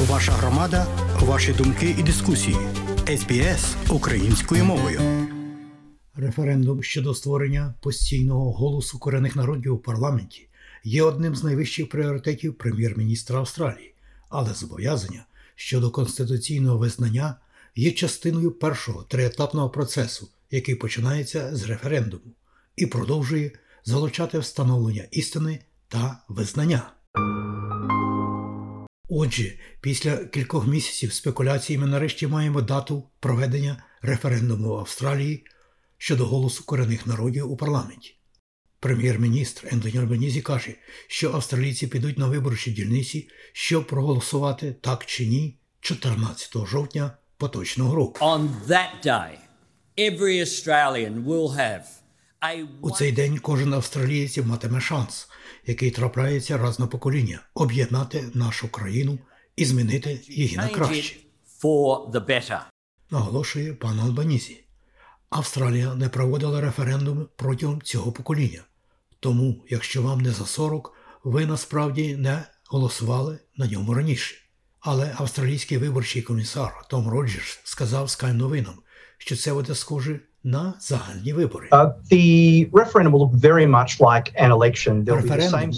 Ваша громада, ваші думки і дискусії. SBS українською мовою. Референдум щодо створення постійного голосу корінних народів у парламенті є одним з найвищих пріоритетів прем'єр-міністра Австралії, але зобов'язання щодо конституційного визнання є частиною першого триетапного процесу, який починається з референдуму і продовжує залучати встановлення істини та визнання. Отже, після кількох місяців спекуляцій ми нарешті маємо дату проведення референдуму в Австралії щодо голосу корінних народів у парламенті. Прем'єр-міністр Ентоні Альбанезі каже, що австралійці підуть на виборчі дільниці, щоб проголосувати так чи ні 14 жовтня поточного року. У цей день кожен австралієць матиме шанс, який трапляється раз на покоління, об'єднати нашу країну і змінити її на краще. Наголошує пан Альбанезі. Австралія не проводила референдум протягом цього покоління. Тому, якщо вам не за 40, ви насправді не голосували на ньому раніше. Але австралійський виборчий комісар Том Роджерс сказав Sky новинам, що це буде схоже на загальні вибори. Референдум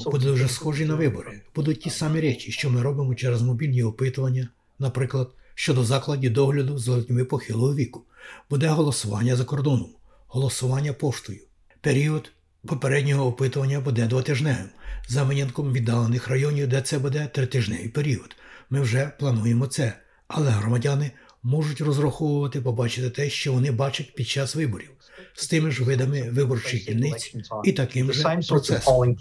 буде дуже схожий на вибори. Будуть ті самі речі, що ми робимо через мобільні опитування, наприклад, щодо закладів догляду за людьми похилого віку. Буде голосування за кордоном, голосування поштою. Період попереднього опитування буде двотижневим, за винятком віддалених районів, де це буде тритижневий період. Ми вже плануємо це, але громадяни можуть розраховувати, побачити те, що вони бачать під час виборів, з тими ж видами виборчих дільниць і таким же процесом.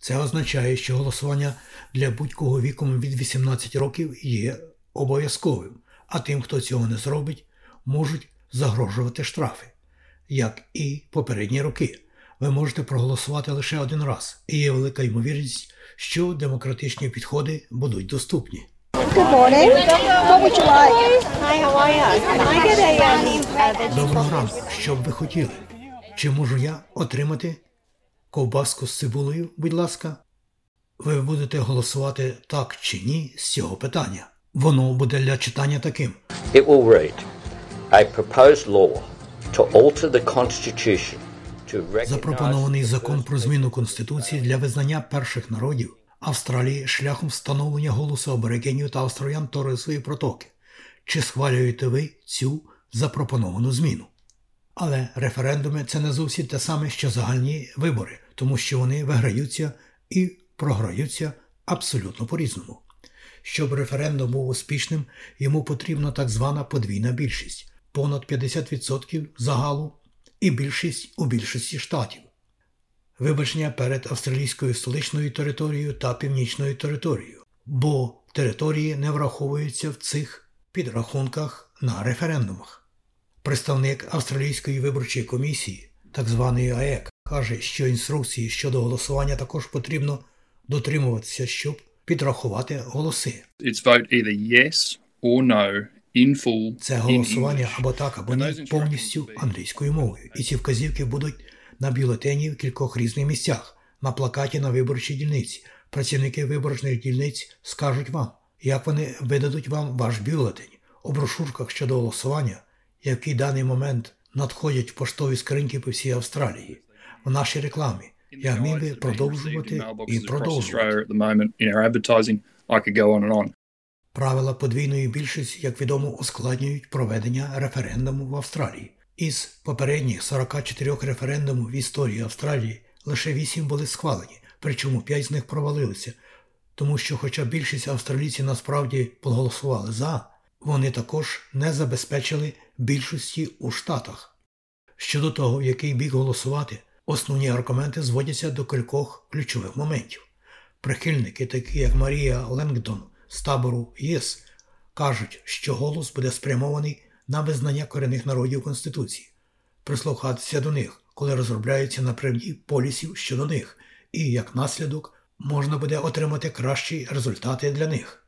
Це означає, що голосування для будь-кого віком від 18 років є обов'язковим, а тим, хто цього не зробить, можуть загрожувати штрафи. Як і попередні роки. Ви можете проголосувати лише один раз, і є велика ймовірність, що демократичні підходи будуть доступні. Доброго ранку, що б ви хотіли? Чи можу я отримати ковбаску з цибулею, будь ласка? Ви будете голосувати так чи ні з цього питання. Воно буде для читання таким. It will read, I propose law to alter the Constitution to recognize... Запропонований закон про зміну Конституції для визнання перших народів Австралії шляхом встановлення голосу аборигенів та австраліян Торресової протоки. Чи схвалюєте ви цю запропоновану зміну? Але референдуми – це не зовсім те саме, що загальні вибори, тому що вони виграються і програються абсолютно по-різному. Щоб референдум був успішним, йому потрібна так звана подвійна більшість – понад 50% загалу і більшість у більшості штатів. Вибачення перед австралійською столичною територією та північною територією, бо території не враховуються в цих підрахунках на референдумах. Представник Австралійської виборчої комісії, так званої АЕК, каже, що інструкції щодо голосування також потрібно дотримуватися, щоб підрахувати голоси. Це голосування або так, або ні, повністю англійською мовою. І ці вказівки будуть на бюлетені в кількох різних місцях, на плакаті на виборчій дільниці. Працівники виборчних дільниць скажуть вам, як вони видадуть вам ваш бюлетень. У брошурках щодо голосування, які в даний момент надходять в поштові скриньки по всій Австралії, в нашій рекламі. Я міг би продовжувати і продовжувати. Правила подвійної більшості, як відомо, ускладнюють проведення референдуму в Австралії. Із попередніх 44 референдумів в історії Австралії лише 8 були схвалені, причому 5 з них провалилися, тому що хоча більшість австралійців насправді проголосували за, вони також не забезпечили більшості у Штатах. Щодо того, в який бік голосувати, основні аргументи зводяться до кількох ключових моментів. Прихильники, такі як Марія Ленгдон з табору ЄС, кажуть, що голос буде спрямований на визнання корінних народів Конституції, прислухатися до них, коли розробляються на рівні полісів щодо них, і, як наслідок, можна буде отримати кращі результати для них.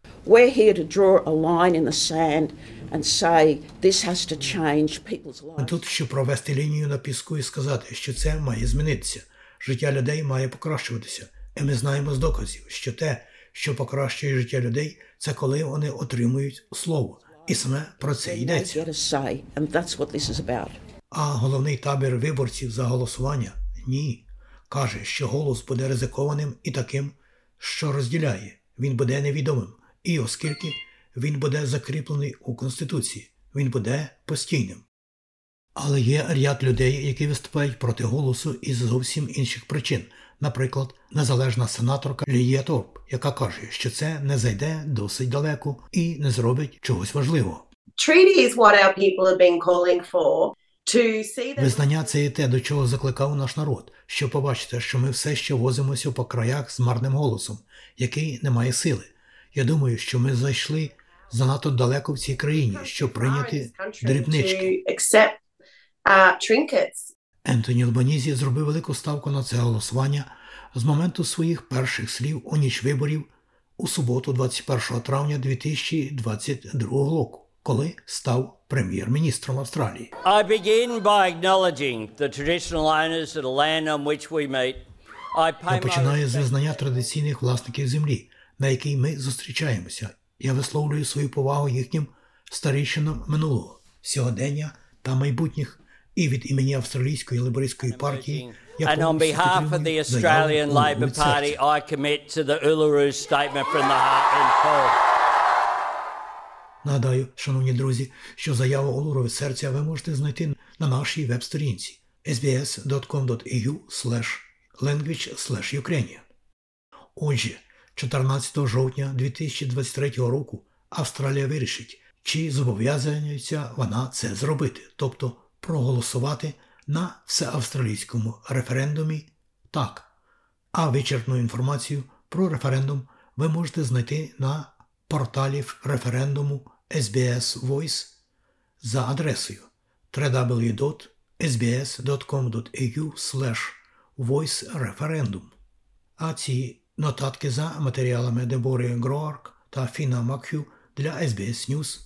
Ми тут, щоб провести лінію на піску і сказати, що це має змінитися. Життя людей має покращуватися. І ми знаємо з доказів, що те, що покращує життя людей, це коли вони отримують слово. І саме про це йдеться. А головний табір виборців за голосування – ні. Каже, що голос буде ризикованим і таким, що розділяє. Він буде невідомим. І оскільки він буде закріплений у Конституції, він буде постійним. Але є ряд людей, які виступають проти голосу із зовсім інших причин. Наприклад, незалежна сенаторка Лідія Торп, яка каже, що це не зайде досить далеко і не зробить чогось важливого. Визнання – це і те, до чого закликав наш народ, щоб побачити, що ми все ще возимося по краях з марним голосом, який не має сили. Я думаю, що ми зайшли занадто далеко в цій країні, щоб прийняти дрібнички. Ентоні Альбанезі зробив велику ставку на це голосування з моменту своїх перших слів у ніч виборів у суботу 21 травня 2022 року, коли став прем'єр-міністром Австралії. I begin by acknowledging the traditional owners of the land on which we meet. Я починаю з визнання традиційних власників землі, на якій ми зустрічаємося. Я висловлюю свою повагу їхнім старішинам минулого, сьогодення та майбутніх. І від імені Австралійської лейбористської партії я повністю підтримую заяву Улуру від серця. Нагадаю, шановні друзі, що заяву Улуру від серця ви можете знайти на нашій веб-сторінці sbs.com.au/language/ukrainian. Отже, 14 жовтня 2023 року Австралія вирішить, чи зобов'язується вона це зробити, тобто проголосувати на всеавстралійському референдумі «Так». А вичерпну інформацію про референдум ви можете знайти на порталі референдуму SBS Voice за адресою www.sbs.com.au/voice-referendum. А ці нотатки за матеріалами Дебори Гроарк та Фіна Макхю для SBS News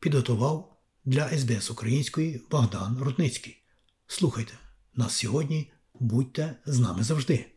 підготував для СБС української Богдан Рутницький. Слухайте нас сьогодні, будьте з нами завжди.